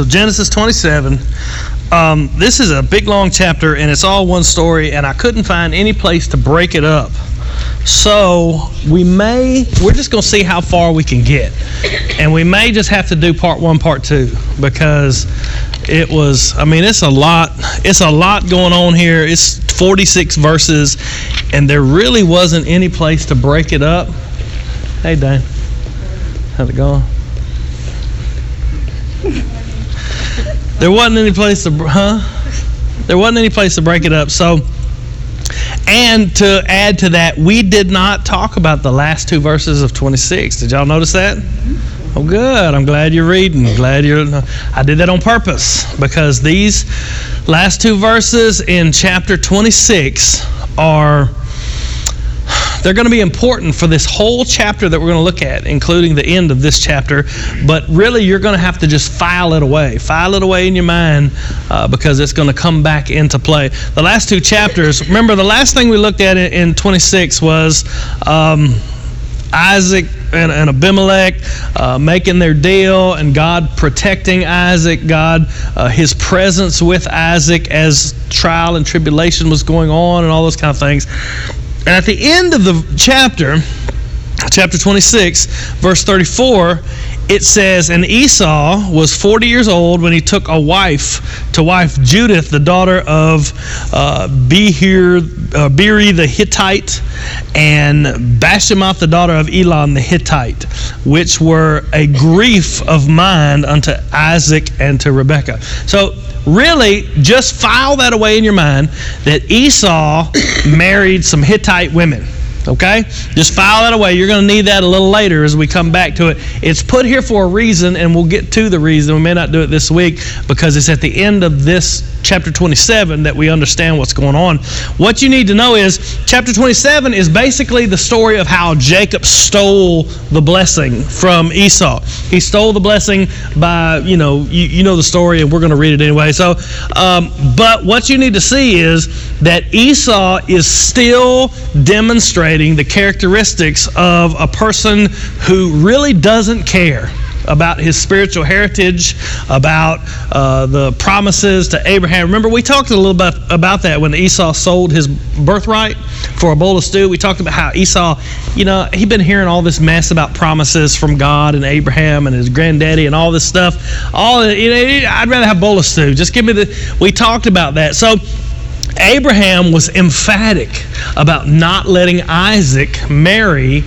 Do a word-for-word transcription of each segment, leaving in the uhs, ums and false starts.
So Genesis twenty-seven. Um, this is a big, long chapter, and it's all one story, and I couldn't find any place to break it up. So we may, we're just going to see how far we can get. And we may just have to do part one, part two, because it was, I mean, it's a lot, it's a lot going on here. It's forty-six verses, and there really wasn't any place to break it up. Hey, Dane. How's it going? There wasn't any place to, huh? There wasn't any place to break it up. So, and to add to that, we did not talk about the last two verses of twenty-six. Did y'all notice that? Oh, good. I'm glad you're reading. Glad you're. I did that on purpose, because these last two verses in chapter twenty-six are, they're going to be important for this whole chapter that we're going to look at, including the end of this chapter. But really, you're going to have to just file it away. File it away in your mind, uh, because it's going to come back into play. The last two chapters, remember, the last thing we looked at in, in twenty-six was um, Isaac and, and Abimelech uh, making their deal, and God protecting Isaac, God, uh, his presence with Isaac as trial and tribulation was going on and all those kind of things. And at the end of the chapter, chapter twenty-six, verse thirty-four, it says, "And Esau was forty years old when he took a wife to wife Judith, the daughter of uh, Beeri, uh, Beeri the Hittite, and Bashamoth, the daughter of Elon the Hittite, which were a grief of mind unto Isaac and to Rebekah." So, really, just file that away in your mind that Esau married some Hittite women, okay? Just file that away. You're going to need that a little later as we come back to it. It's put here for a reason, and we'll get to the reason. We may not do it this week, because it's at the end of this chapter twenty-seven that we understand what's going on. What you need to know is chapter twenty-seven is basically the story of how Jacob stole the blessing from Esau. He stole the blessing by, you know, you, you know the story, and we're going to read it anyway. So, um, but what you need to see is that Esau is still demonstrating the characteristics of a person who really doesn't care about his spiritual heritage, about uh, the promises to Abraham. Remember, we talked a little bit about that when Esau sold his birthright for a bowl of stew. We talked about how Esau, you know, he'd been hearing all this mess about promises from God and Abraham and his granddaddy and all this stuff. All, you know, I'd rather have a bowl of stew. Just give me the... We talked about that. So Abraham was emphatic about not letting Isaac marry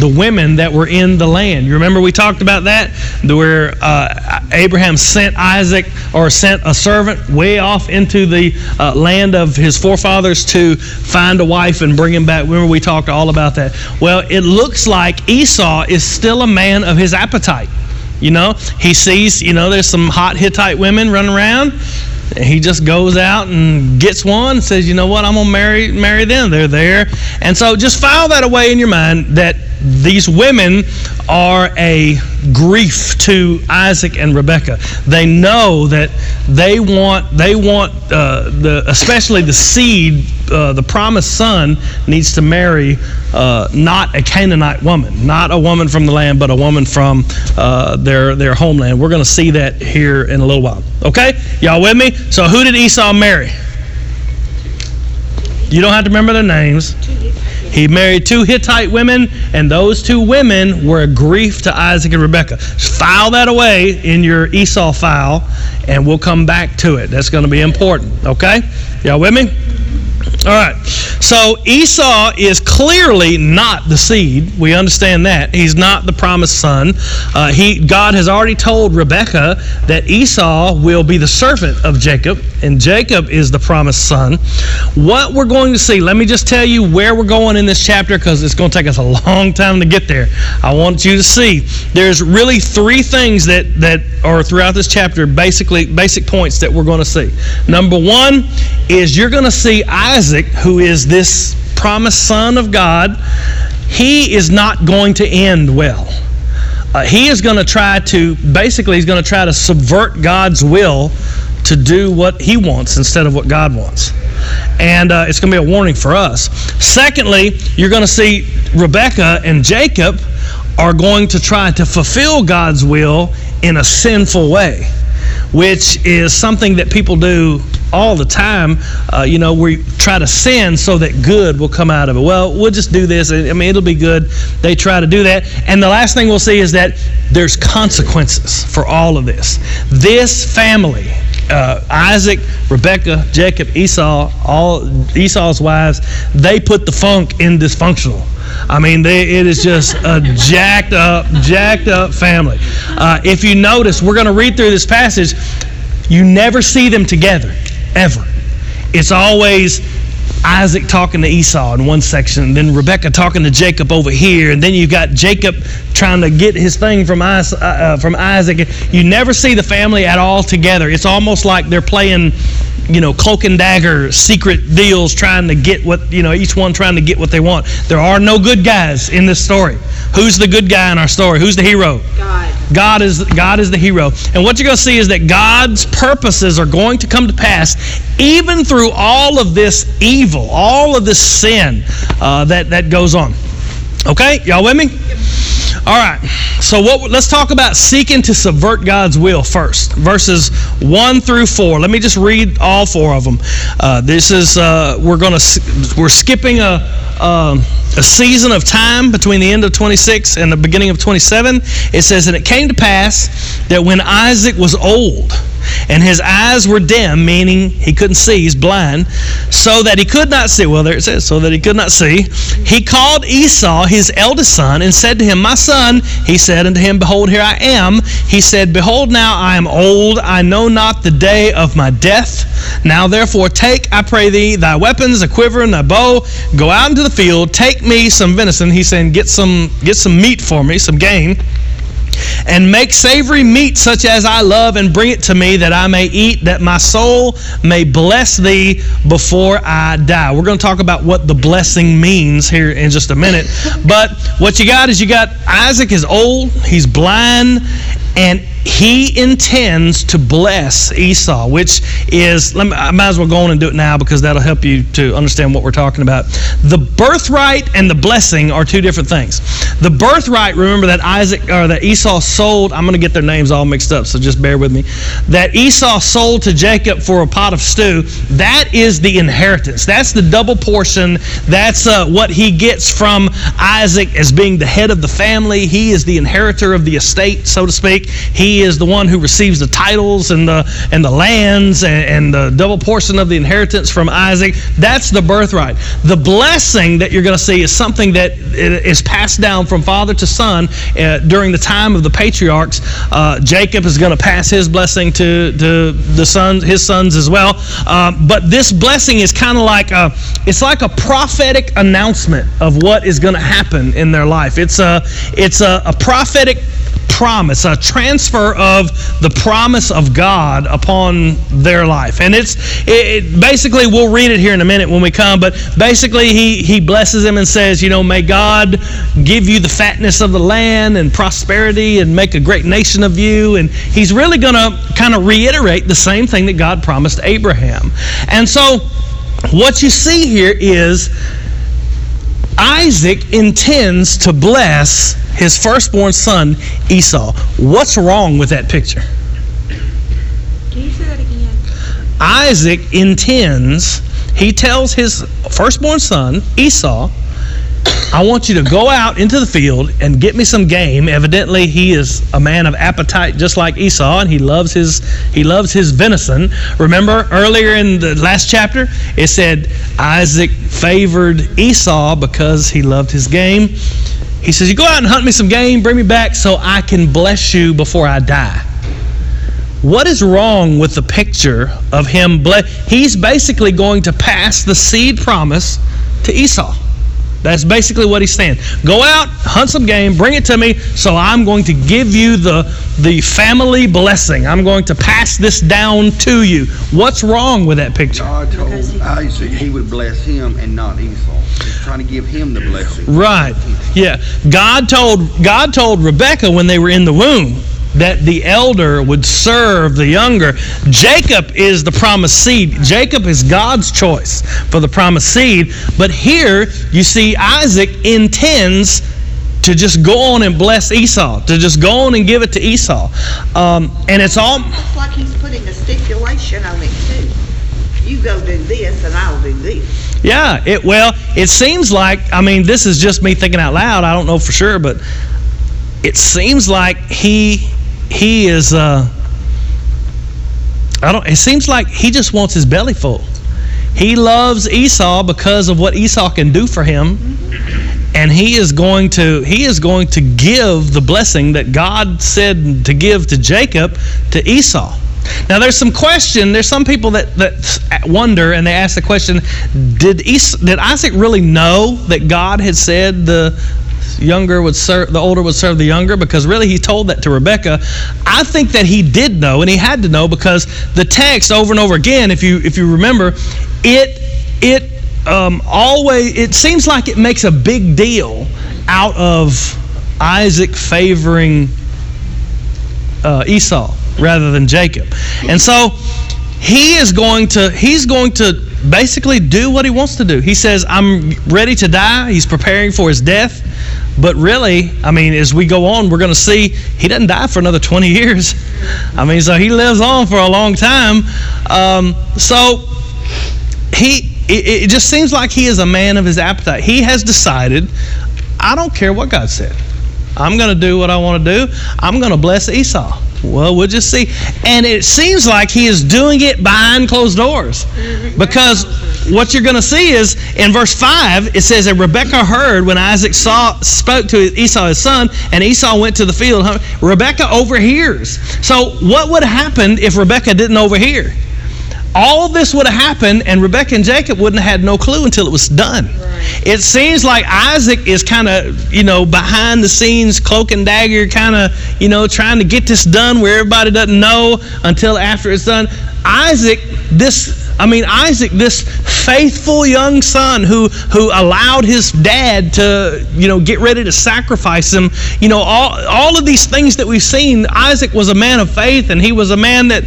the women that were in the land. You remember we talked about that, where uh, Abraham sent Isaac, or sent a servant way off into the uh, land of his forefathers to find a wife and bring him back. Remember we talked all about that. Well, it looks like Esau is still a man of his appetite. You know, he sees, you know, there's some hot Hittite women running around. And he just goes out and gets one and says, you know what, I'm going to marry marry them. They're there. And so just file that away in your mind that these women are a grief to Isaac and Rebekah. They know that they want, they want uh, the, especially the seed, uh, the promised son needs to marry uh, not a Canaanite woman, not a woman from the land, but a woman from uh, their their homeland. We're going to see that here in a little while. Okay, y'all with me? So who did Esau marry? You don't have to remember their names. He married two Hittite women, and those two women were a grief to Isaac and Rebekah. Just file that away in your Esau file, and we'll come back to it. That's going to be important, okay? Y'all with me? All right. So Esau is clearly not the seed. We understand that. He's not the promised son. Uh, he, God has already told Rebekah that Esau will be the servant of Jacob, and Jacob is the promised son. What we're going to see, let me just tell you where we're going in this chapter, because it's going to take us a long time to get there. I want you to see there's really three things that, that are throughout this chapter, basically basic points that we're going to see. Number one is you're going to see Isaac, who is this promised son of God. He is not going to end well. Uh, he is going to try to, basically he's going to try to subvert God's will to do what he wants instead of what God wants. And uh, it's going to be a warning for us. Secondly, you're going to see Rebekah and Jacob are going to try to fulfill God's will in a sinful way. which is something that people do all the time. Uh, you know, we try to sin so that good will come out of it. Well, we'll just do this. I mean, it'll be good. They try to do that. And the last thing we'll see is that there's consequences for all of this. This family, uh, Isaac, Rebekah, Jacob, Esau, all Esau's wives, they put the funk in dysfunctional. I mean, they, it is just a jacked up, jacked up family. Uh, if you notice, we're going to read through this passage. You never see them together, ever. It's always Isaac talking to Esau in one section, and then Rebekah talking to Jacob over here, and then you've got Jacob trying to get his thing from Isaac, uh, from Isaac. You never see the family at all together. It's almost like they're playing, you know, cloak and dagger, secret deals, trying to get what, you know, each one trying to get what they want. There are no good guys in this story. Who's the good guy in our story? Who's the hero? God. God is, God is the hero. And what you're going to see is that God's purposes are going to come to pass even through all of this evil, all of this sin uh, that, that goes on. Okay? Y'all with me? All right, so what, let's talk about seeking to subvert God's will first. Verses one through four. Let me just read all four of them. Uh, this is, uh, we're going to, we're skipping a, a, a season of time between the end of twenty-six and the beginning of twenty-seven. It says, and it came to pass that when Isaac was old, and his eyes were dim, meaning he couldn't see, he's blind, so that he could not see. Well, there it says, so that he could not see. He called Esau, his eldest son, and said to him, my son. He said unto him, behold, here I am. He said, behold, now I am old. I know not the day of my death. Now therefore take, I pray thee, thy weapons, a quiver, and thy bow. Go out into the field. Take me some venison. He's saying, get some, get some meat for me, some game. And make savory meat such as I love, and bring it to me that I may eat, that my soul may bless thee before I die. We're going to talk about what the blessing means here in just a minute. But what you got is you got Isaac is old, he's blind, and he intends to bless Esau, which is, let me, I might as well go on and do it now because that'll help you to understand what we're talking about. The birthright and the blessing are two different things. The birthright, remember that Isaac or that Esau sold, I'm going to get their names all mixed up, so just bear with me. That Esau sold to Jacob for a pot of stew, that is the inheritance. That's the double portion. That's uh, what he gets from Isaac as being the head of the family. He is the inheritor of the estate, so to speak. He He is the one who receives the titles and the and the lands and, and the double portion of the inheritance from Isaac. That's the birthright. The blessing that you're going to see is something that is passed down from father to son uh, during the time of the patriarchs. Uh, Jacob is going to pass his blessing to, to the sons, his sons as well. Um, but this blessing is kind of like a, it's like a prophetic announcement of what is going to happen in their life. It's a it's a, a prophetic promise, a transfer of the promise of God upon their life. And it's it, it basically, we'll read it here in a minute when we come, but basically he, he blesses him and says, you know, may God give you the fatness of the land and prosperity and make a great nation of you. And he's really going to kind of reiterate the same thing that God promised Abraham. And so what you see here is Isaac intends to bless his firstborn son, Esau. What's wrong with that picture? Can you say that again? Isaac intends, he tells his firstborn son, Esau, I want you to go out into the field and get me some game. Evidently, he is a man of appetite just like Esau, and he loves his he loves his venison. Remember earlier in the last chapter, it said Isaac favored Esau because he loved his game. He says, you go out and hunt me some game, bring me back so I can bless you before I die. What is wrong with the picture of him? Ble- He's basically going to pass the seed promise to Esau. That's basically what he's saying. Go out, hunt some game, bring it to me, so I'm going to give you the, the family blessing. I'm going to pass this down to you. What's wrong with that picture? God told Isaac he would bless him and not Esau. He's trying to give him the blessing. Right. Yeah. God told God told Rebekah when they were in the womb that the elder would serve the younger. Jacob is the promised seed. Jacob is God's choice for the promised seed. But here you see Isaac intends to just go on and bless Esau, to just go on and give it to Esau. Um, and it's all... It looks like he's putting a stipulation on it too. You go do this and I'll do this. Yeah, it well, it seems like, I mean, this is just me thinking out loud. I don't know for sure, but it seems like he he is... Uh, I don't. It seems like he just wants his belly full. He loves Esau because of what Esau can do for him, mm-hmm. and he is going to he is going to give the blessing that God said to give to Jacob to Esau. Now, there's some question. There's some people that, that wonder, and they ask the question: Did Esau, did Isaac really know that God had said the younger would serve the older would serve the younger? Because really, he told that to Rebekah. I think that he did know, and he had to know, because the text over and over again, if you if you remember, it it um, always it seems like it makes a big deal out of Isaac favoring uh, Esau rather than Jacob, and so he is going to he's going to basically do what he wants to do. He says, "I'm ready to die." He's preparing for his death. But really, I mean, as we go on, we're going to see he doesn't die for another twenty years. I mean, so he lives on for a long time. Um, so he it, it just seems like he is a man of his appetite. He has decided, I don't care what God said. I'm going to do what I want to do. I'm going to bless Esau. Well, we'll just see. And it seems like he is doing it behind closed doors. Because what you're going to see is, in verse five, it says that Rebekah heard when Isaac saw, spoke to Esau, his son, and Esau went to the field. Rebekah overhears. So what would have happened if Rebekah didn't overhear? All this would have happened, and Rebekah and Jacob wouldn't have had no clue until it was done. Right. It seems like Isaac is kind of, you know, behind the scenes, cloak and dagger, kind of, you know, trying to get this done where everybody doesn't know until after it's done. Isaac, this, I mean, Isaac, this faithful young son who who allowed his dad to, you know, get ready to sacrifice him. You know, all all of these things that we've seen, Isaac was a man of faith, and he was a man that...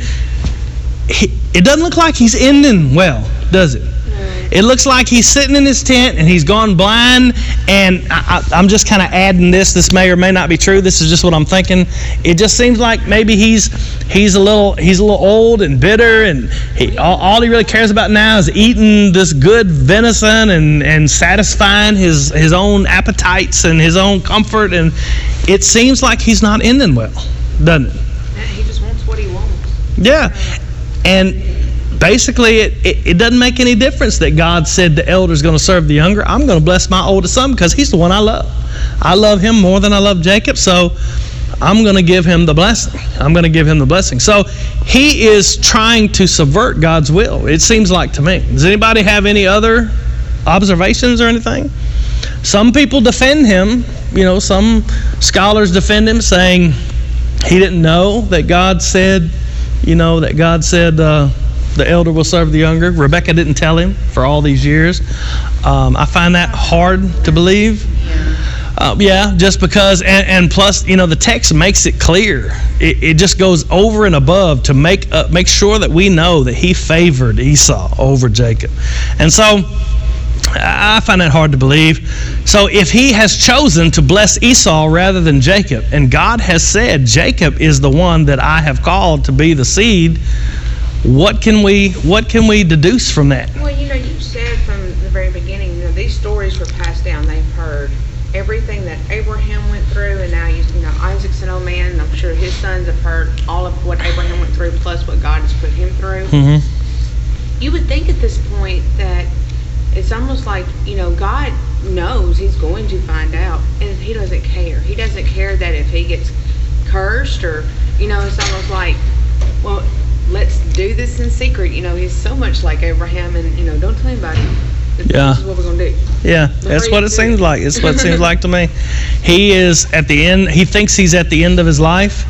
He, it doesn't look like he's ending well, does it? No. It looks like he's sitting in his tent and he's gone blind. And I, I, I'm just kind of adding this. This may or may not be true. This is just what I'm thinking. It just seems like maybe he's he's a little he's a little old and bitter, and he, all, all he really cares about now is eating this good venison and, and satisfying his his own appetites and his own comfort. And it seems like he's not ending well, doesn't it? Yeah, he just wants what he wants. Yeah. And basically, it, it, it doesn't make any difference that God said the elder's going to serve the younger. I'm going to bless my oldest son because he's the one I love. I love him more than I love Jacob, so I'm going to give him the blessing. I'm going to give him the blessing. So he is trying to subvert God's will, it seems like to me. Does anybody have any other observations or anything? Some people defend him. You know, some scholars defend him, saying he didn't know that God said... You know, that God said uh, the elder will serve the younger. Rebekah didn't tell him for all these years. Um, I find that hard to believe. Uh, yeah, just because, and, and plus, you know, the text makes it clear. It, it just goes over and above to make uh, make sure that we know that he favored Esau over Jacob. And so... I find that hard to believe. So if he has chosen to bless Esau rather than Jacob, and God has said, Jacob is the one that I have called to be the seed, what can we what can we deduce from that? Well, you know, you said from the very beginning, you know, these stories were passed down. They've heard everything that Abraham went through, and now, you know, Isaac's an old man, and I'm sure his sons have heard all of what Abraham went through plus what God has put him through. Mm-hmm. You would think at this point that it's almost like, you know, God knows he's going to find out, and he doesn't care. He doesn't care that if he gets cursed or, you know, it's almost like, well, let's do this in secret. You know, he's so much like Abraham, and, you know, don't tell anybody. Yeah. This is what we're going to do. Yeah, that's what it seems like. It's what it seems like to me. He is at the end. He thinks he's at the end of his life,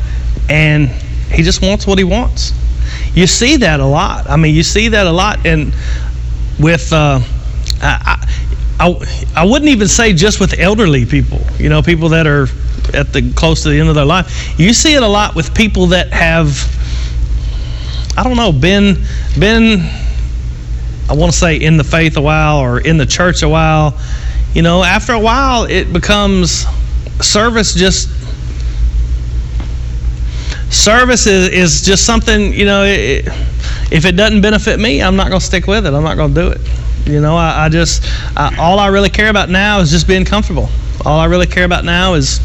and he just wants what he wants. You see that a lot. I mean, you see that a lot, and with... Uh, I, I, I wouldn't even say just with elderly people, you know, people that are at the close to the end of their life. You see it a lot with people that have, I don't know, been, been, I want to say in the faith a while or in the church a while. You know, after a while it becomes, service just service is, is just something, you know, it, if it doesn't benefit me, I'm not going to stick with it. I'm not going to do it. You know, I, I just, I, all I really care about now is just being comfortable. All I really care about now is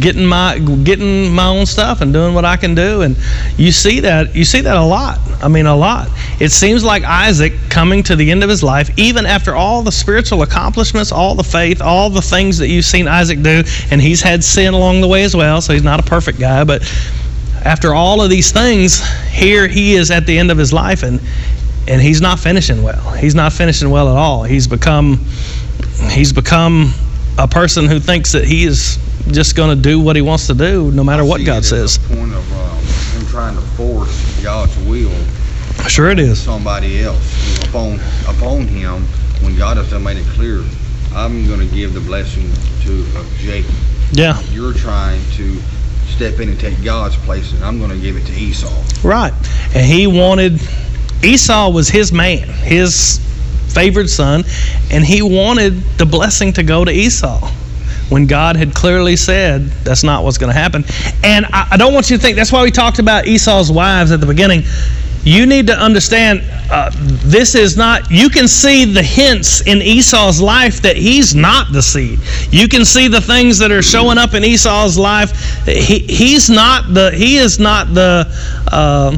getting my getting my own stuff and doing what I can do. And you see that, you see that a lot. I mean, a lot. It seems like Isaac coming to the end of his life, even after all the spiritual accomplishments, all the faith, all the things that you've seen Isaac do, and he's had sin along the way as well, so he's not a perfect guy, but after all of these things, here he is at the end of his life, and and he's not finishing well. He's not finishing well at all. He's become he's become a person who thinks that he is just going to do what he wants to do, no matter what God says. The point of um, him trying to force God's will. Sure, it is. Somebody else upon upon him when God has made it clear, I'm going to give the blessing to uh, Jacob. Yeah. You're trying to step in and take God's place, and I'm going to give it to Esau. Right. And he wanted, Esau was his man, his favored son, and he wanted the blessing to go to Esau when God had clearly said that's not what's going to happen. And I, I don't want you to think, that's why we talked about Esau's wives at the beginning. You need to understand, uh, this is not, you can see the hints in Esau's life that he's not the seed. You can see the things that are showing up in Esau's life. He, he's not the, he is not the, uh,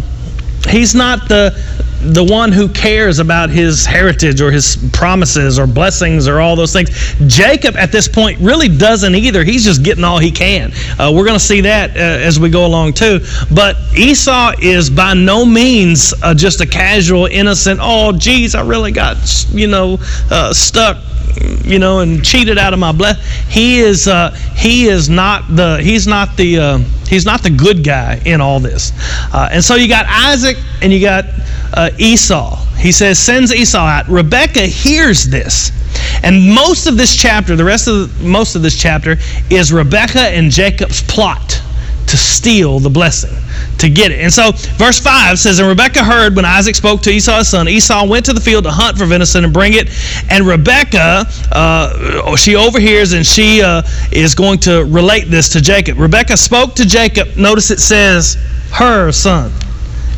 he's not the, the one who cares about his heritage or his promises or blessings or all those things. Jacob at this point really doesn't either. He's just getting all he can. Uh, we're going to see that uh, as we go along too. But Esau is by no means uh, just a casual, innocent, oh, geez, I really got, you know, uh, stuck, you know, and cheated out of my bless. He is uh, he is not the he's not the uh, he's not the good guy in all this. Uh, and so you got Isaac and you got uh, Esau. He says sends Esau out. Rebekah hears this, and most of this chapter, the rest of the, most of this chapter is Rebekah and Jacob's plot to steal the blessing, to get it. And so verse five says, and Rebekah heard when Isaac spoke to Esau his son. Esau went to the field to hunt for venison and bring it. And Rebekah, uh, she overhears, and she uh, is going to relate this to Jacob. Rebekah spoke to Jacob. Notice it says her son,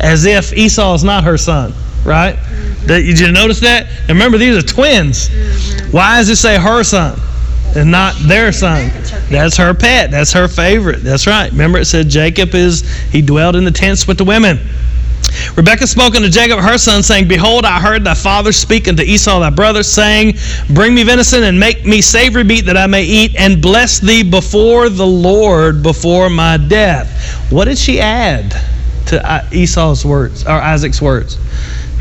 as if Esau is not her son, right? Mm-hmm. Did you notice that? And remember, these are twins. Mm-hmm. Why does it say her son and not their son? That's her pet. That's her favorite. That's right. Remember, it said Jacob is, he dwelled in the tents with the women. Rebekah spoke unto Jacob her son, saying, behold, I heard thy father speak unto Esau thy brother, saying, bring me venison and make me savory meat that I may eat, and bless thee before the Lord before my death. What did she add to Esau's words, or Isaac's words?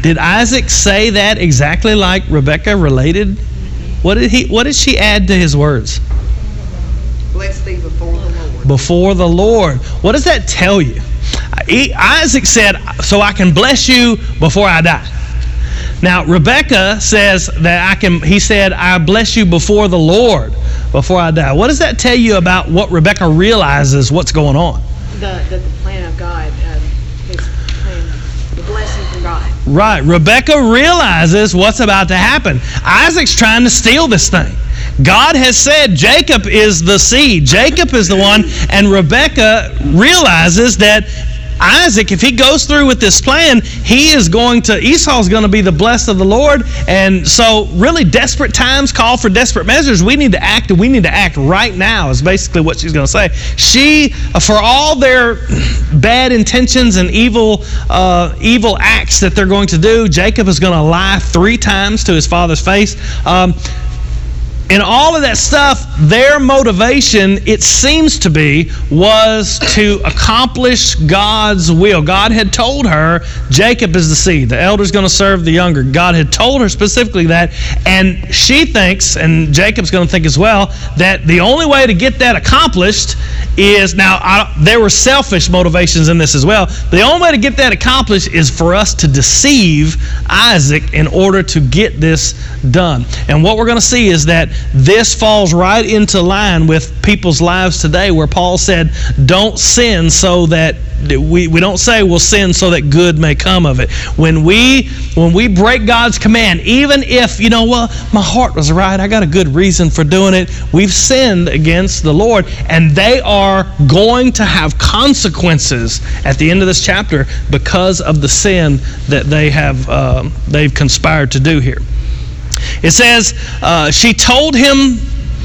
Did Isaac say that exactly like Rebekah related? What did he? What did she add to his words? Bless thee before the Lord. Before the Lord. What does that tell you? Isaac said, so I can bless you before I die. Now, Rebekah says that I can, he said, I bless you before the Lord, before I die. What does that tell you about what Rebekah realizes what's going on? The, the, the plan of God, um, his plan, the blessing from God. Right. Rebekah realizes what's about to happen. Isaac's trying to steal this thing. God has said Jacob is the seed. Jacob is the one, and Rebekah realizes that Isaac, if he goes through with this plan, he is going to, Esau's going to be the blessed of the Lord. And so really desperate times call for desperate measures. We need to act, and we need to act right now is basically what she's going to say. She, for all their bad intentions and evil uh, evil acts that they're going to do, Jacob is going to lie three times to his father's face. Um, in all of that stuff, their motivation, it seems to be, was to accomplish God's will. God had told her, Jacob is the seed. The elder's going to serve the younger. God had told her specifically that, and she thinks, and Jacob's going to think as well, that the only way to get that accomplished is, now, I, there were selfish motivations in this as well. The only way to get that accomplished is for us to deceive Isaac in order to get this done. And what we're going to see is that this falls right into line with people's lives today, where Paul said, don't sin so that, we, we don't say we'll sin so that good may come of it. When we when we break God's command, even if, you know, well, my heart was right, I got a good reason for doing it, we've sinned against the Lord, and they are going to have consequences at the end of this chapter because of the sin that they have um, they've conspired to do here. It says, uh, she told him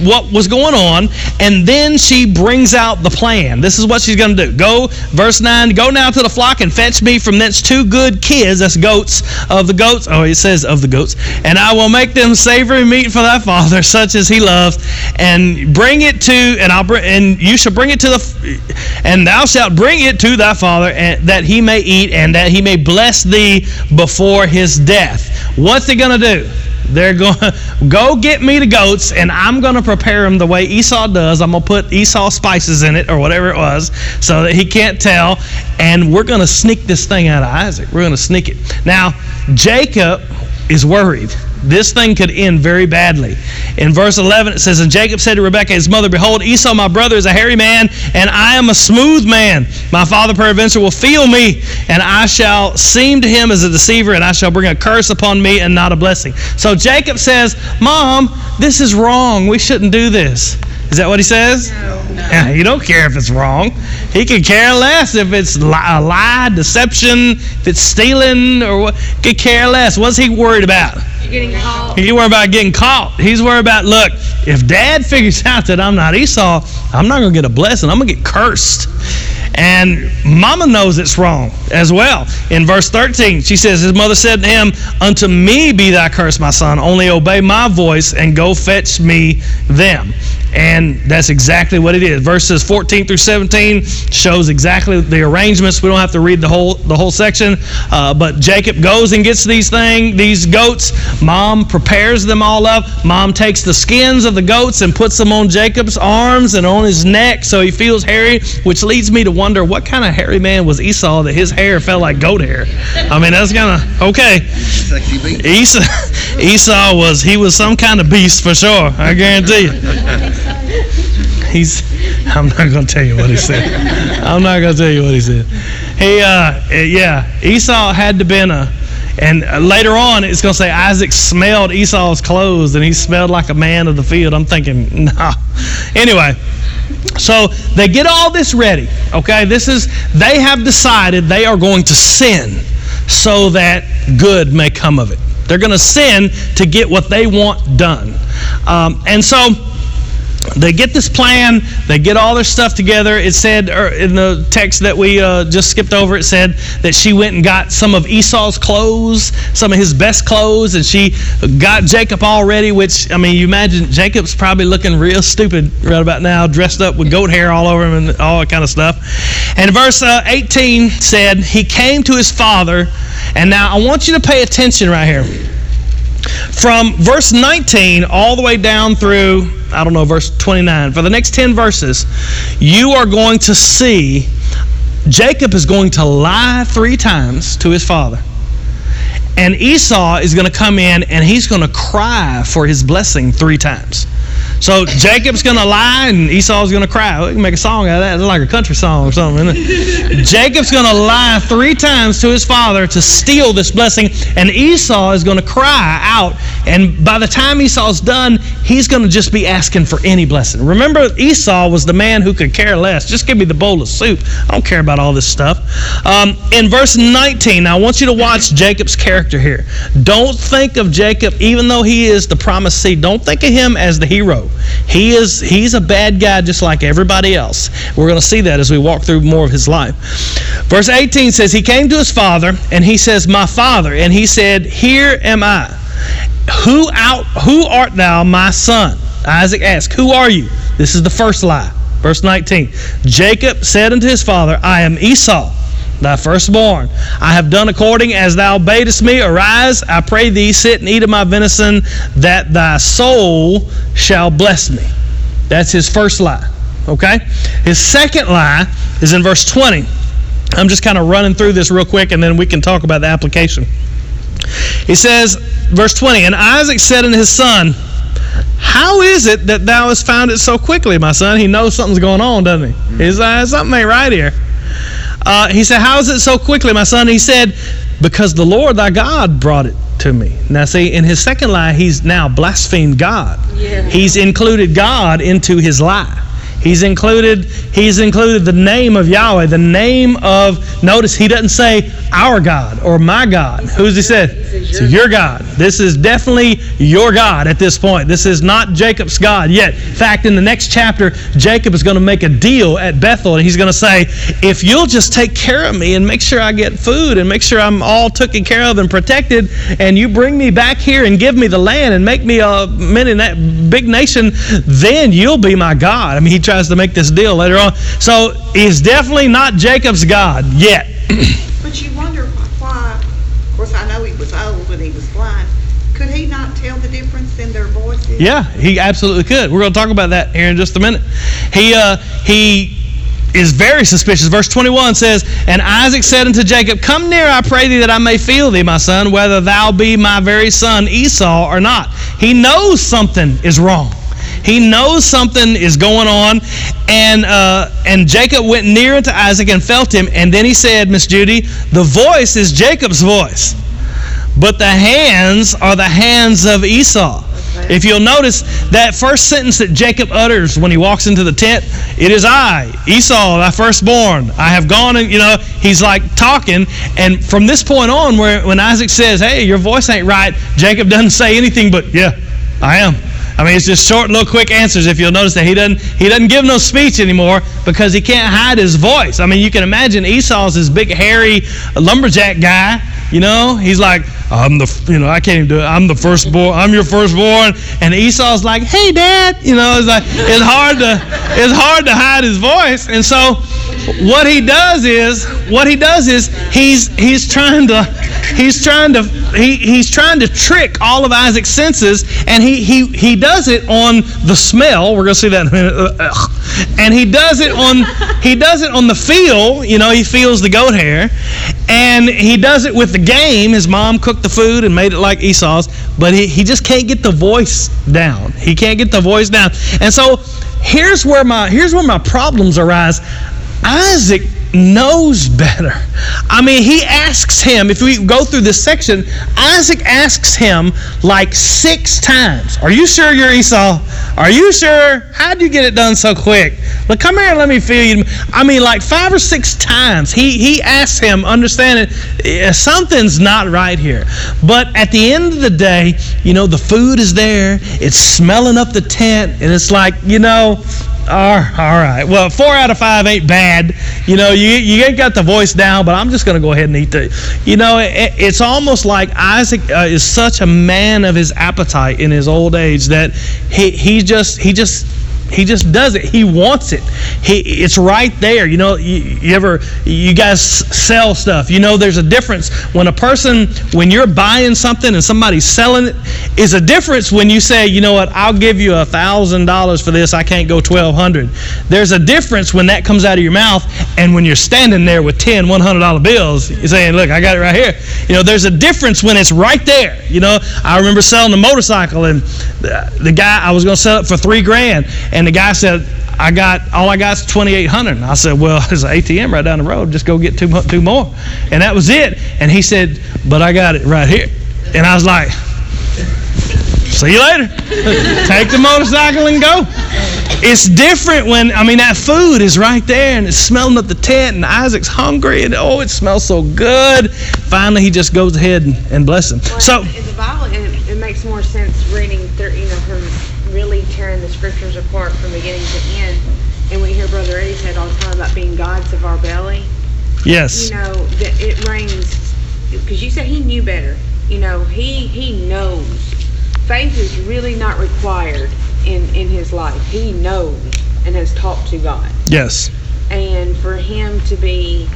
what was going on, and then she brings out the plan. This is what she's going to do. Go, verse nine, go now to the flock and fetch me from thence two good kids, that's goats, of the goats. Oh, it says of the goats. And I will make them savory meat for thy father, such as he loves, and bring it to, and I'll bring, and you shall bring it to the, and thou shalt bring it to thy father, and that he may eat, and that he may bless thee before his death. What's he going to do? They're going to go get me the goats, and I'm going to prepare them the way Esau does. I'm going to put Esau spices in it or whatever it was so that he can't tell, and we're going to sneak this thing out of Isaac. We're going to sneak it. Now, Jacob is worried. This thing could end very badly. In verse eleven, it says, and Jacob said to Rebekah his mother, behold, Esau my brother is a hairy man, and I am a smooth man. My father peradventure will feel me, and I shall seem to him as a deceiver, and I shall bring a curse upon me and not a blessing. So Jacob says, Mom, this is wrong. We shouldn't do this. Is that what he says? No. no. He don't care if it's wrong. He could care less if it's a lie, deception, if it's stealing, or what. He could care less. What's he worried about? Getting caught. He's worried about getting caught. He's worried about, look, if Dad figures out that I'm not Esau, I'm not going to get a blessing. I'm going to get cursed. And Mama knows it's wrong as well. In verse thirteen, she says, his mother said to him, unto me be thy curse, my son. Only obey my voice and go fetch me them. And that's exactly what it is. Verses fourteen through seventeen shows exactly the arrangements. We don't have to read the whole the whole section. Uh, but Jacob goes and gets these things, these goats. Mom prepares them all up. Mom takes the skins of the goats and puts them on Jacob's arms and on his neck so he feels hairy, which leads me to wonder what kind of hairy man was Esau that his hair felt like goat hair. I mean, that's kind of, okay. Esau, Esau was, he was some kind of beast for sure. I guarantee you. He's, I'm not going to tell you what he said. I'm not going to tell you what he said. He, uh, yeah, Esau had to been a, and later on it's going to say Isaac smelled Esau's clothes and he smelled like a man of the field. I'm thinking, nah. Anyway, so they get all this ready, okay? This is, they have decided they are going to sin so that good may come of it. They're going to sin to get what they want done. Um, and so... They get this plan. They get all their stuff together. It said in the text that we uh, just skipped over, it said that she went and got some of Esau's clothes, some of his best clothes, and she got Jacob all ready, which, I mean, you imagine Jacob's probably looking real stupid right about now, dressed up with goat hair all over him and all that kind of stuff. And verse uh, eighteen said, he came to his father. And now I want you to pay attention right here. From verse nineteen all the way down through, I don't know, verse twenty-nine. For the next ten verses, you are going to see Jacob is going to lie three times to his father. And Esau is going to come in and he's going to cry for his blessing three times. So Jacob's going to lie and Esau's going to cry. We can make a song out of that. It's like a country song or something, isn't it? Jacob's going to lie three times to his father to steal this blessing, and Esau is going to cry out. And by the time Esau's done, he's going to just be asking for any blessing. Remember, Esau was the man who could care less. Just give me the bowl of soup. I don't care about all this stuff. Um, in verse nineteen, I want you to watch Jacob's character here. Don't think of Jacob, even though he is the promised seed, don't think of him as the hero. He is, he's a bad guy just like everybody else. We're going to see that as we walk through more of his life. Verse eighteen says, he came to his father, and he says, my father. And he said, here am I. Who out? Who art thou, my son? Isaac asked, who are you? This is the first lie. Verse nineteen, Jacob said unto his father, I am Esau, thy firstborn. I have done according as thou badest me. Arise, I pray thee, sit and eat of my venison, that thy soul shall bless me. That's his first lie, okay? His second lie is in verse twenty. I'm just kind of running through this real quick, and then we can talk about the application. He says, verse twenty, and Isaac said unto his son, How is it that thou hast found it so quickly, my son? He knows something's going on, doesn't he? Mm-hmm. He's like, something ain't right here. Uh, he said, how is it so quickly, my son? He said, because the Lord thy God brought it to me. Now see, in his second lie, he's now blasphemed God. Yeah. He's included God into his lie. He's included, he's included the name of Yahweh, the name of, notice he doesn't say our God or my God. Who's he said? It's your God. This is definitely your God at this point. This is not Jacob's God yet. In fact, in the next chapter, Jacob is going to make a deal at Bethel, and he's going to say, if you'll just take care of me and make sure I get food and make sure I'm all taken care of and protected, and you bring me back here and give me the land and make me a big nation, then you'll be my God. I mean, he tries to make this deal later on. So he's definitely not Jacob's God yet. But you wonder why, of course I know he was old when he was blind, could he not tell the difference in their voices? Yeah, he absolutely could. We're going to talk about that here in just a minute. He, uh, he is very suspicious. Verse twenty-one says, and Isaac said unto Jacob, come near, I pray thee, that I may feel thee, my son, whether thou be my very son Esau or not. He knows something is wrong. He knows something is going on, and uh, and Jacob went near unto Isaac and felt him, and then he said, Miss Judy, the voice is Jacob's voice, but the hands are the hands of Esau. Okay. If you'll notice, that first sentence that Jacob utters when he walks into the tent, it is I, Esau, thy firstborn. I have gone, and, you know, he's like talking, and from this point on, where when Isaac says, hey, your voice ain't right, Jacob doesn't say anything but, yeah, I am. I mean, it's just short, little, quick answers. If you'll notice that he doesn't he doesn't give no speech anymore because he can't hide his voice. I mean, you can imagine Esau's this big, hairy lumberjack guy. You know, he's like, I'm the, you know, I can't even do it. I'm the firstborn. I'm your firstborn. And Esau's like, hey, Dad. You know, it's like it's hard to it's hard to hide his voice. And so, what he does is what he does is he's he's trying to he's trying to he he's trying to trick all of Isaac's senses, and he he he does. Does it on the smell? We're gonna see that in a minute. And he does it on he does it on the feel. You know, he feels the goat hair, and he does it with the game. His mom cooked the food and made it like Esau's, but he he just can't get the voice down. He can't get the voice down. And so here's where my here's where my problems arise. Isaac knows better. I mean, he asks him, if we go through this section, Isaac asks him like six times, are you sure you're Esau? Are you sure? How'd you get it done so quick? Look, come here and let me feel you. I mean, like five or six times he, he asks him, understanding something's not right here. But at the end of the day, you know, the food is there, it's smelling up the tent, and it's like, you know, all right. Well, four out of five ain't bad. You know, you you ain't got the voice down, but I'm just going to go ahead and eat the. You know, it, it's almost like Isaac uh, is such a man of his appetite in his old age that he he just he just he just does it. He wants it. He it's right there. You know, you, you ever you guys sell stuff. You know, there's a difference when a person when you're buying something and somebody's selling it. Is a difference when you say, you know what, I'll give you a thousand dollars for this. I can't go twelve hundred. There's a difference when that comes out of your mouth and when you're standing there with ten one hundred dollar bills. You're saying, look, I got it right here. You know, there's a difference when it's right there. You know, I remember selling a motorcycle, and the, the guy I was going to sell it for three grand. And And the guy said, I got, all I got is twenty-eight hundred dollars. I said, well, there's an A T M right down the road. Just go get two, two more. And that was it. And he said, but I got it right here. And I was like, see you later. Take the motorcycle and go. It's different when, I mean, that food is right there, and it's smelling up the tent, and Isaac's hungry, and oh, it smells so good. Finally, he just goes ahead and, and bless him. Well, so, in the Bible, it, it makes more sense reading, through, you know, her really tearing the scriptures apart from beginning to end. And we hear Brother Eddie said all the time about being gods of our belly. Yes. You know, that it rains, because you said he knew better. You know, he he knows. Faith is really not required in, in his life. He knows and has talked to God. Yes. And for him to be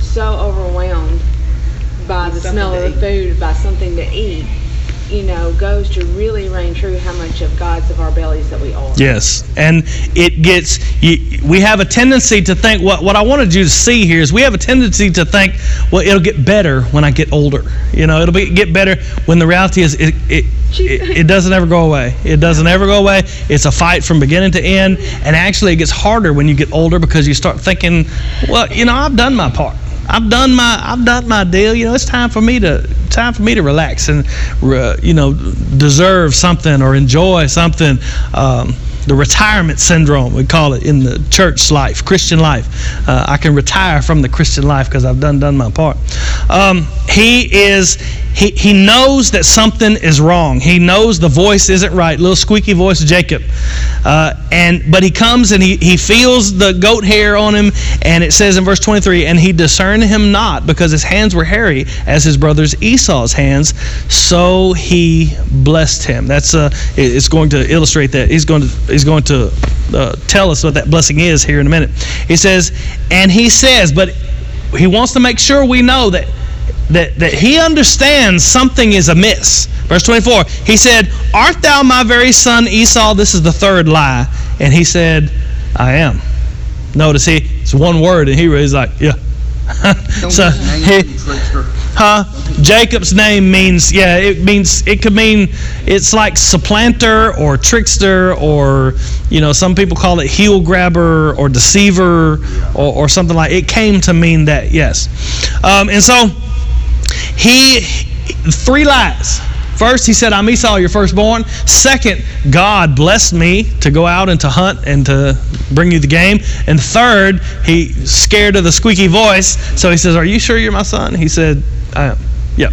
so overwhelmed by the smell of the food, by something to eat, you know, goes to really reign true how much of gods of our bellies that we are. Yes, and it gets, you, we have a tendency to think, what, what I wanted you to see here is we have a tendency to think, well, it'll get better when I get older. You know, it'll be, get better when the reality is it it, it it doesn't ever go away. It doesn't ever go away. It's a fight from beginning to end, and actually it gets harder when you get older because you start thinking, well, you know, I've done my part. I've done my I've done my deal. You know, it's time for me to time for me to relax and re, you know deserve something or enjoy something. Um, the retirement syndrome, we call it in the church life, Christian life. Uh, I can retire from the Christian life because I've done done my part. Um, he is he he knows that something is wrong. He knows the voice isn't right. Little squeaky voice, Jacob. Uh, and but he comes and he he feels the goat hair on him, and it says in verse twenty-three, and he discerned him not, because his hands were hairy as his brother's Esau's hands, so he blessed him. That's uh, it's going to illustrate that. He's going to he's going to uh, tell us what that blessing is here in a minute. He says, and he says, but he wants to make sure we know that that that he understands something is amiss. Verse twenty-four, he said, "Art thou my very son Esau?" This is the third lie, and he said, "I am." Notice he it's one word in Hebrew. He's like, yeah. So, he, huh? Jacob's name means, yeah, it means, it could mean, it's like supplanter or trickster, or, you know, some people call it heel grabber or deceiver, or, or something like, it came to mean that, yes. Um, and so, he, three lies. First, he said, I'm Esau, your firstborn. Second, God blessed me to go out and to hunt and to bring you the game. And third, he scared of the squeaky voice. So he says, are you sure you're my son? He said, I am. Yep.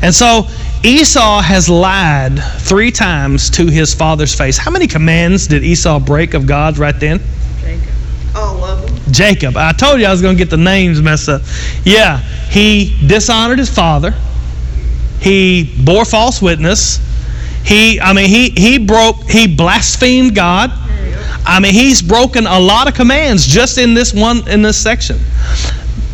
And so Esau has lied three times to his father's face. How many commands did Esau break of God right then? Jacob. All of them. Jacob. I told you I was going to get the names messed up. Yeah. He dishonored his father. He bore false witness. He, I mean, he he broke, he blasphemed God. I mean, he's broken a lot of commands just in this one, in this section.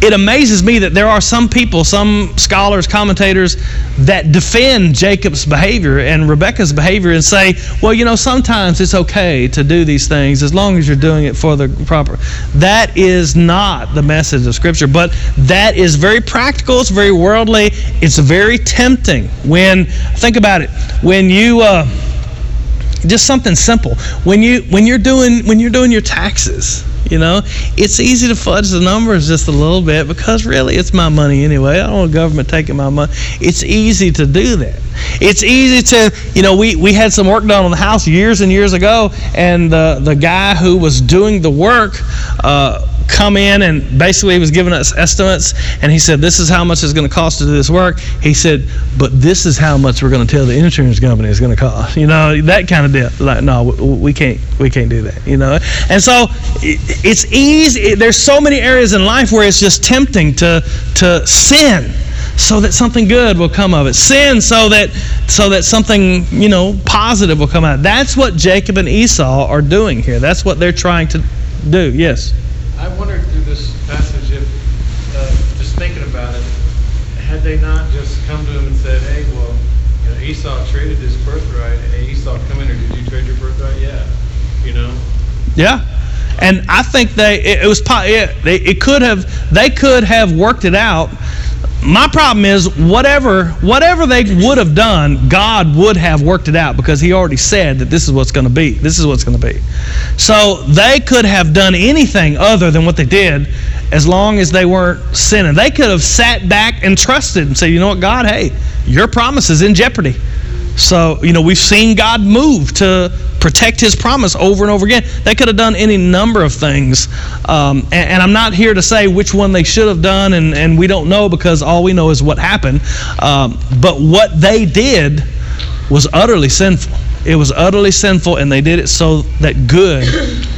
It amazes me that there are some people, some scholars, commentators, that defend Jacob's behavior and Rebekah's behavior and say, well, you know, sometimes it's okay to do these things as long as you're doing it for the proper. That is not the message of Scripture, but that is very practical. It's very worldly. It's very tempting when, think about it, when you... Uh, Just something simple. When you when you're doing when you're doing your taxes, you know, it's easy to fudge the numbers just a little bit because really it's my money anyway. I don't want the government taking my money. It's easy to do that. It's easy to, you know, we, we had some work done on the house years and years ago, and the the guy who was doing the work uh, come in and basically he was giving us estimates, and he said, this is how much it's going to cost to do this work. He said, but this is how much we're going to tell the insurance company it's going to cost. You know, that kind of deal. Like, no, we can't, we can't do that, you know. And so it's easy. There's so many areas in life where it's just tempting to to sin so that something good will come of it. Sin so that so that something, you know, positive will come out. That's what Jacob and Esau are doing here. That's what they're trying to do. Yes? I wondered through this passage if, uh, just thinking about it, had they not just come to him and said, hey, well, you know, Esau traded his birthright, and hey, Esau, come in here, did you trade your birthright? Yeah, you know? Yeah, and I think they, it, it was, it, it could have, they could have worked it out. My problem is whatever whatever they would have done, God would have worked it out because he already said that this is what's going to be. This is what's going to be. So they could have done anything other than what they did as long as they weren't sinning. They could have sat back and trusted and said, you know what, God, hey, your promise is in jeopardy. So, you know, we've seen God move to protect his promise over and over again. They could have done any number of things. Um, and, and I'm not here to say which one they should have done, and, and we don't know because all we know is what happened. Um, but what they did was utterly sinful. It was utterly sinful, and they did it so that good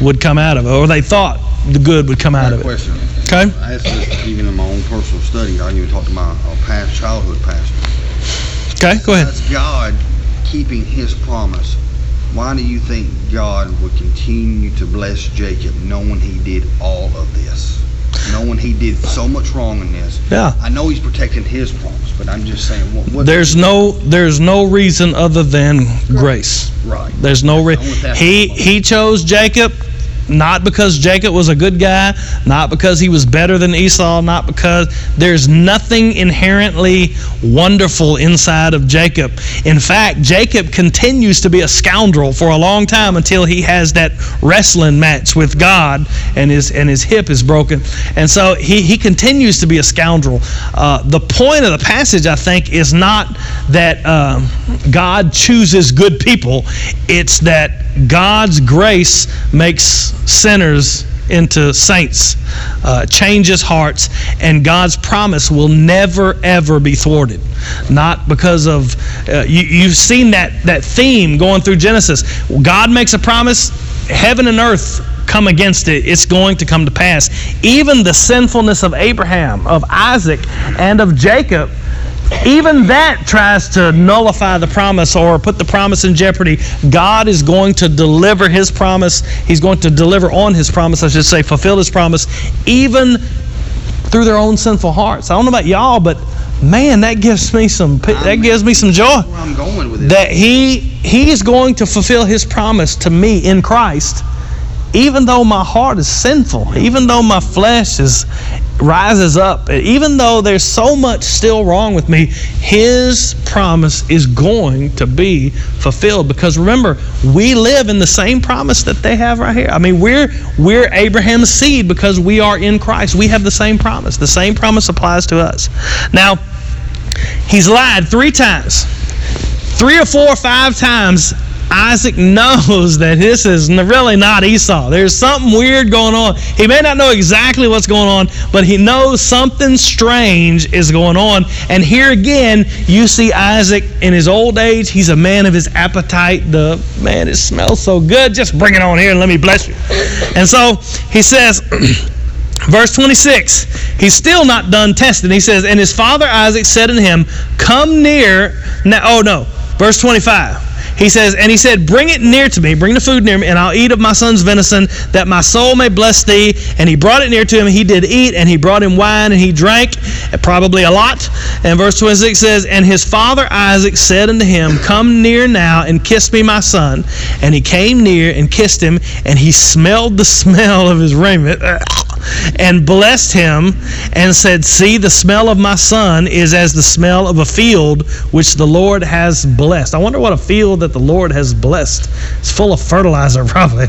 would come out of it, or they thought the good would come out of it. Question. Okay? That's just even in my own personal study. I even talked to my past childhood pastor. Okay, go ahead. That's God keeping his promise. Why do you think God would continue to bless Jacob knowing he did all of this? knowing he did so much wrong in this. Yeah. I know he's protecting his promise, but I'm just saying. What, what there's no there's no reason other than grace. Right. There's no reason. He he chose Jacob. Not because Jacob was a good guy, not because he was better than Esau, not because there's nothing inherently wonderful inside of Jacob. In fact, Jacob continues to be a scoundrel for a long time until he has that wrestling match with God and his and his hip is broken. And so he, he continues to be a scoundrel. Uh, the point of the passage, I think, is not that uh, God chooses good people. It's that God's grace makes sinners into saints, uh, changes hearts, and God's promise will never ever be thwarted. Not because of uh, you, you've seen that that theme going through Genesis. God makes a promise, heaven and earth come against it. It's going to come to pass. Even the sinfulness of Abraham, of Isaac, and of Jacob. Even that tries to nullify the promise or put the promise in jeopardy. God is going to deliver his promise. He's going to deliver on his promise, I should say, fulfill his promise, even through their own sinful hearts. I don't know about y'all, but man, that gives me some that gives me some joy that he he is going to fulfill his promise to me in Christ, even though my heart is sinful, even though my flesh is rises up, even though there's so much still wrong with me, his promise is going to be fulfilled. Because remember, we live in the same promise that they have right here. I mean, we're we're Abraham's seed because we are in Christ. We have the same promise. The same promise applies to us. Now, he's lied three times. Three or four or five times Isaac knows that this is really not Esau. There's something weird going on. He may not know exactly what's going on, but he knows something strange is going on. And here again, you see Isaac in his old age. He's a man of his appetite. The man, it smells so good. Just bring it on here and let me bless you. And so he says, verse twenty-six, he's still not done testing. He says, and his father Isaac said to him, come near. Now, oh, no. Verse twenty-five. He says, and he said, bring it near to me, bring the food near me, and I'll eat of my son's venison, that my soul may bless thee. And he brought it near to him, and he did eat, and he brought him wine, and he drank, probably a lot. And verse twenty-six says, and his father Isaac said unto him, come near now, and kiss me, my son. And he came near, and kissed him, and he smelled the smell of his raiment, and blessed him, and said, see, the smell of my son is as the smell of a field which the Lord has blessed. I wonder what a field that the Lord has blessed. It's full of fertilizer, probably.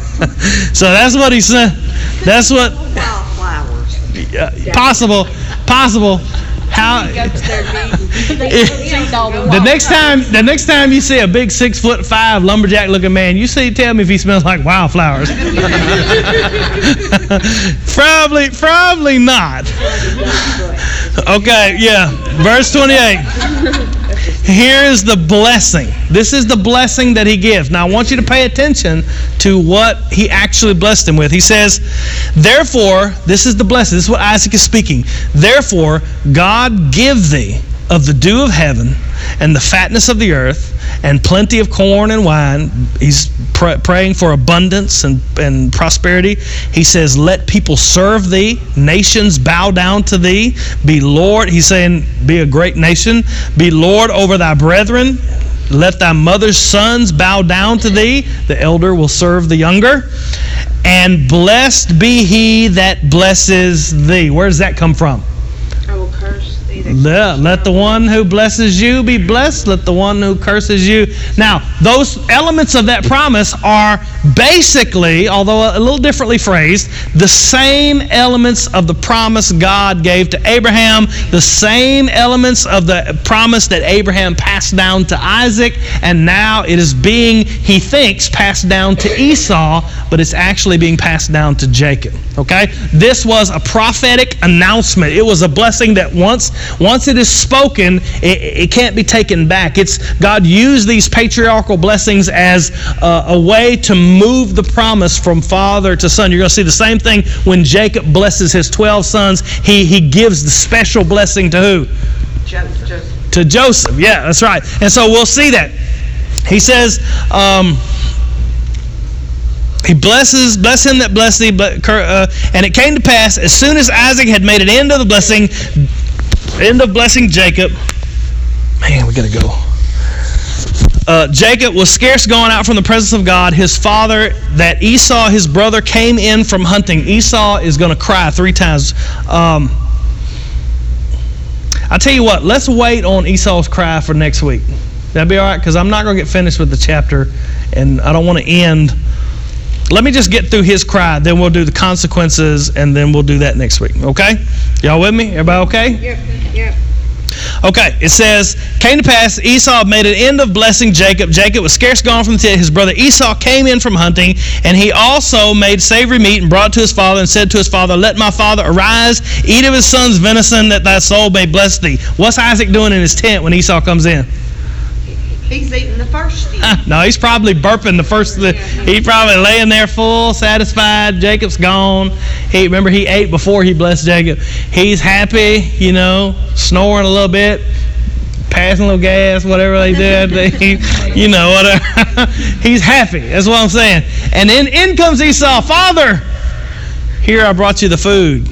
So that's what he said. That's what. Wildflowers. Uh, possible, possible. How? The next time, the next time you see a big six foot five lumberjack looking man, you see, tell me if he smells like wildflowers. probably, probably not. Okay, yeah. Verse twenty-eight. Here is the blessing. This is the blessing that he gives. Now I want you to pay attention to what he actually blessed him with. He says, therefore, this is the blessing. This is what Isaac is speaking. Therefore, God give thee of the dew of heaven and the fatness of the earth and plenty of corn and wine. He's pr- praying for abundance and, and prosperity. He says, let people serve thee. Nations bow down to thee. Be Lord. He's saying, be a great nation. Be Lord over thy brethren. Let thy mother's sons bow down to thee. The elder will serve the younger. And blessed be he that blesses thee. Where does that come from? I will curse. Let, let the one who blesses you be blessed. Let the one who curses you. Now, those elements of that promise are basically, although a little differently phrased, the same elements of the promise God gave to Abraham, the same elements of the promise that Abraham passed down to Isaac, and now it is being, he thinks, passed down to Esau, but it's actually being passed down to Jacob. Okay? This was a prophetic announcement. It was a blessing that once Once it is spoken, it, it can't be taken back. It's God used these patriarchal blessings as uh, a way to move the promise from father to son. You're going to see the same thing when Jacob blesses his twelve sons. He he gives the special blessing to who? Joseph. Joseph. To Joseph. Yeah, that's right. And so we'll see that. He says, um, He blesses, bless him that bless thee. But, uh, and it came to pass, as soon as Isaac had made an end of the blessing, end of blessing Jacob. Man, we gotta go. Uh, Jacob was scarce gone out from the presence of God, his father, that Esau, his brother, came in from hunting. Esau is going to cry three times. Um, I tell you what, let's wait on Esau's cry for next week. That'd be all right, because I'm not going to get finished with the chapter, and I don't want to end. Let me just get through his cry, then we'll do the consequences, and then we'll do that next week. Okay? Y'all with me? Everybody okay? Yep, yep. Okay, it says, came to pass, Esau made an end of blessing Jacob. Jacob was scarce gone from the tent. His brother Esau came in from hunting, and he also made savory meat and brought it to his father, and said to his father, let my father arise, eat of his son's venison, that thy soul may bless thee. What's Isaac doing in his tent when Esau comes in? He's eating the first thing. No, he's probably burping the first thing. He's probably laying there full, satisfied. Jacob's gone. He Remember, he ate before he blessed Jacob. He's happy, you know, snoring a little bit, passing a little gas, whatever they did. They, you know, whatever. He's happy. That's what I'm saying. And then in comes Esau. Father, here I brought you the food.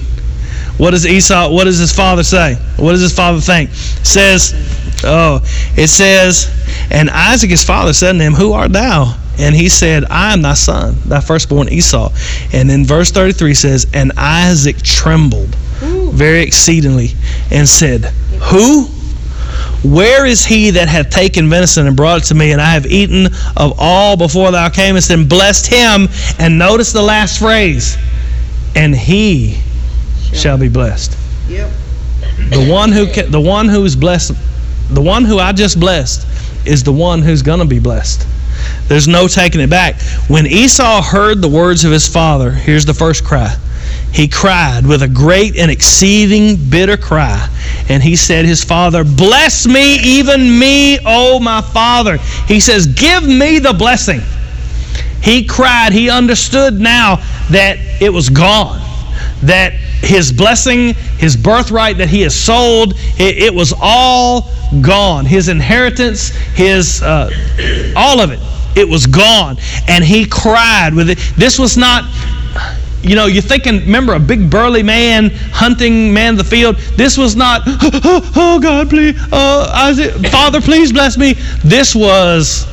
What does Esau, what does his father say? What does his father think? It says, oh, it says, and Isaac his father said unto him, who art thou? And he said, I am thy son, thy firstborn Esau. And in verse thirty-three says, and Isaac trembled very exceedingly, and said, who? Where is he that hath taken venison and brought it to me, and I have eaten of all before thou camest, and blessed him? And notice the last phrase, and he shall be blessed. Yep. The one who can, the one who is blessed, the one who I just blessed, is the one who's going to be blessed. There's no taking it back. When Esau heard the words of his father, here's the first cry. He cried with a great and exceeding bitter cry. And he said, his father, bless me, even me, O my father. He says, give me the blessing. He cried. He understood now that it was gone, that his blessing, his birthright that he has sold, it, it was all gone. His inheritance, his uh, all of it, it was gone. And he cried with it. This was not, you know, you're thinking, remember, a big burly man, hunting man of the field. This was not, oh, oh, oh God, please, oh, Isaac, Father, please bless me. This was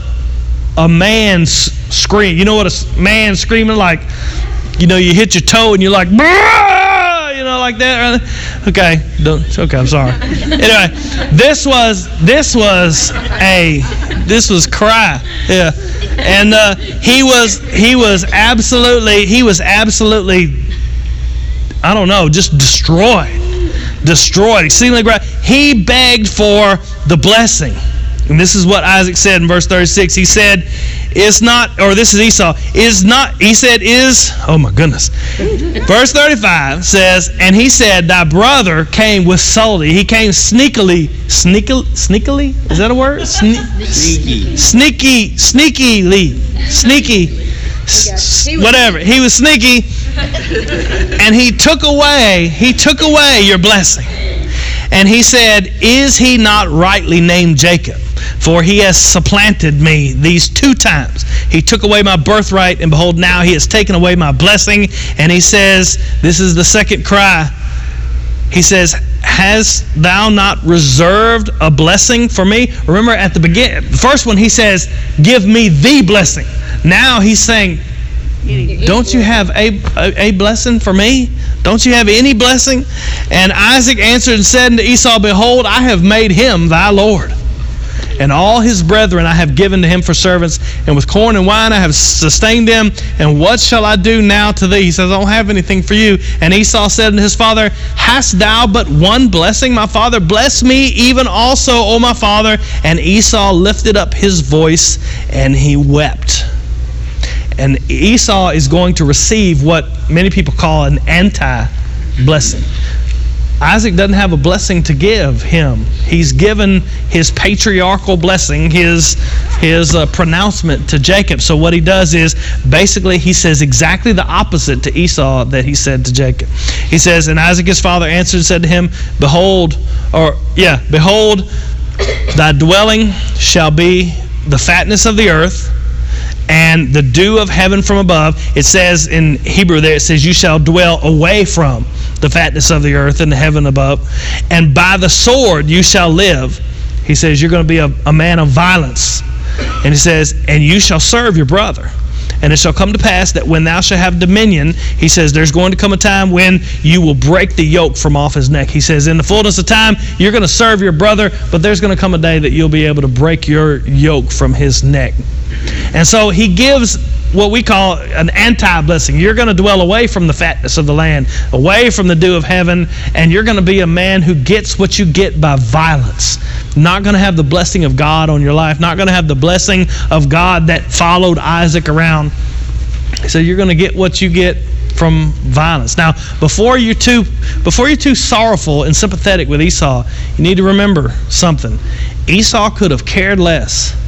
a man's scream. You know what a man screaming like? You know, you hit your toe and you're like, bruh! You know, like that. Okay, don't. Okay, I'm sorry. Anyway, this was this was a this was cry. Yeah, and uh, he was he was absolutely he was absolutely I don't know, just destroyed, destroyed, exceedingly great. He begged for the blessing, and this is what Isaac said in verse thirty-six. He said, Is not, or this is Esau, is not, he said, is, oh my goodness. Verse thirty-five says, and he said, thy brother came with subtlety. He came sneakily, sneakily, sneakily? Is that a word? Sne- sneaky. Sneaky, sneakily, sneaky, s- whatever. He was sneaky, and he took away, he took away your blessing. And he said, is he not rightly named Jacob? For he has supplanted me these two times. He took away my birthright, and behold, now he has taken away my blessing. And he says, this is the second cry. He says, hast thou not reserved a blessing for me? Remember at the beginning, the first one, he says, give me the blessing. Now he's saying, don't you have a, a, a blessing for me? Don't you have any blessing? And Isaac answered and said unto Esau, behold, I have made him thy lord. And all his brethren I have given to him for servants, and with corn and wine I have sustained them. And what shall I do now to thee? He says, I don't have anything for you. And Esau said unto his father, hast thou but one blessing, my father? Bless me even also, O my father. And Esau lifted up his voice, and he wept. And Esau is going to receive what many people call an anti-blessing. Isaac doesn't have a blessing to give him. He's given his patriarchal blessing, his his uh, pronouncement to Jacob. So what he does is, basically, he says exactly the opposite to Esau that he said to Jacob. He says, and Isaac his father answered and said to him, behold, or yeah, behold, thy dwelling shall be the fatness of the earth, and the dew of heaven from above. It says in Hebrew there, it says, you shall dwell away from the fatness of the earth and the heaven above, and by the sword you shall live. He says, you're going to be a, a man of violence. And he says, and you shall serve your brother. And it shall come to pass that when thou shalt have dominion, he says, there's going to come a time when you will break the yoke from off his neck. He says, in the fullness of time, you're going to serve your brother, but there's going to come a day that you'll be able to break your yoke from his neck. And so he gives what we call an anti-blessing. You're going to dwell away from the fatness of the land, away from the dew of heaven, and you're going to be a man who gets what you get by violence. Not going to have the blessing of God on your life, not going to have the blessing of God that followed Isaac around. So you're going to get what you get from violence. Now, before you're too, before you're too sorrowful and sympathetic with Esau, you need to remember something. Esau could have cared less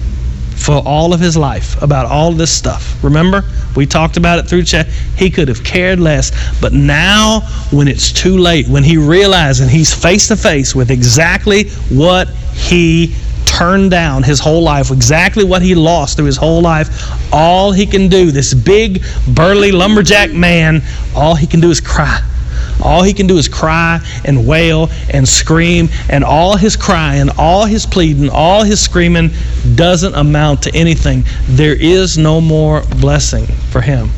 for all of his life about all this stuff. Remember, we talked about it through chat. He could have cared less, but now when it's too late, when he realizes he's face to face with exactly what he turned down his whole life, exactly what he lost through his whole life, all he can do, this big burly lumberjack man, all he can do is cry. All he can do is cry and wail and scream, and all his crying, all his pleading, all his screaming doesn't amount to anything. There is no more blessing for him.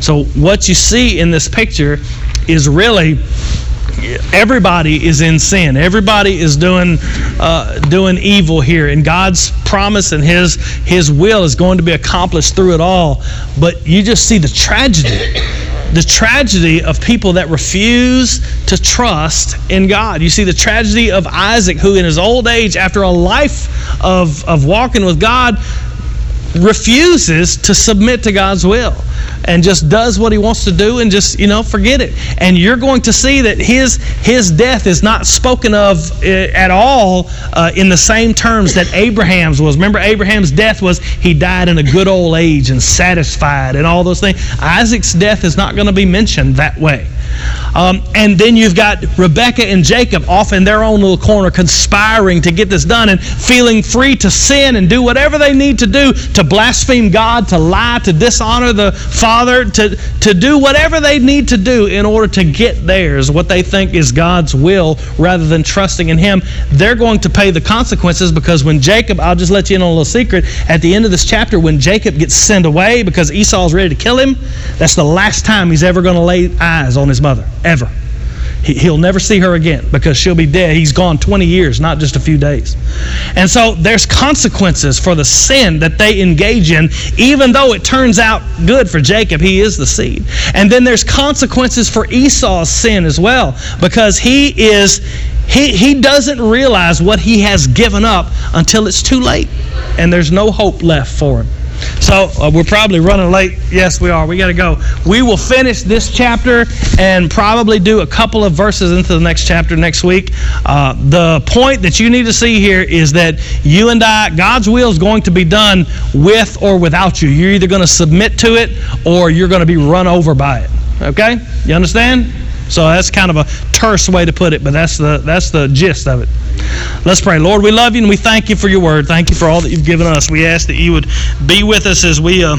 So what you see in this picture is really everybody is in sin. Everybody is doing uh, doing evil here, and God's promise and his, his will is going to be accomplished through it all. But you just see the tragedy. The tragedy of people that refuse to trust in God. You see the tragedy of Isaac, who in his old age, after a life of, of walking with God, refuses to submit to God's will and just does what he wants to do and just, you know, forget it. And you're going to see that his his death is not spoken of at all uh, in the same terms that Abraham's was. Remember, Abraham's death was he died in a good old age and satisfied and all those things. Isaac's death is not going to be mentioned that way. Um, and then you've got Rebekah and Jacob off in their own little corner conspiring to get this done and feeling free to sin and do whatever they need to do, to blaspheme God, to lie, to dishonor the Father, to, to do whatever they need to do in order to get theirs, what they think is God's will, rather than trusting in him. They're going to pay the consequences, because when Jacob, I'll just let you in on a little secret, at the end of this chapter, when Jacob gets sent away because Esau's ready to kill him, that's the last time he's ever going to lay eyes on his mother, ever. He, he'll never see her again because she'll be dead. He's gone twenty years, not just a few days. And so there's consequences for the sin that they engage in, even though it turns out good for Jacob. He is the seed. And then there's consequences for Esau's sin as well, because he is he he doesn't realize what he has given up until it's too late, and there's no hope left for him. So uh, we're probably running late. Yes, we are. We got to go. We will finish this chapter and probably do a couple of verses into the next chapter next week. Uh, the point that you need to see here is that you and I, God's will is going to be done with or without you. You're either going to submit to it or you're going to be run over by it. Okay? You understand? So that's kind of a terse way to put it, but that's the that's the gist of it. Let's pray. Lord, we love you and we thank you for your word. Thank you for all that you've given us. We ask that you would be with us as we... Uh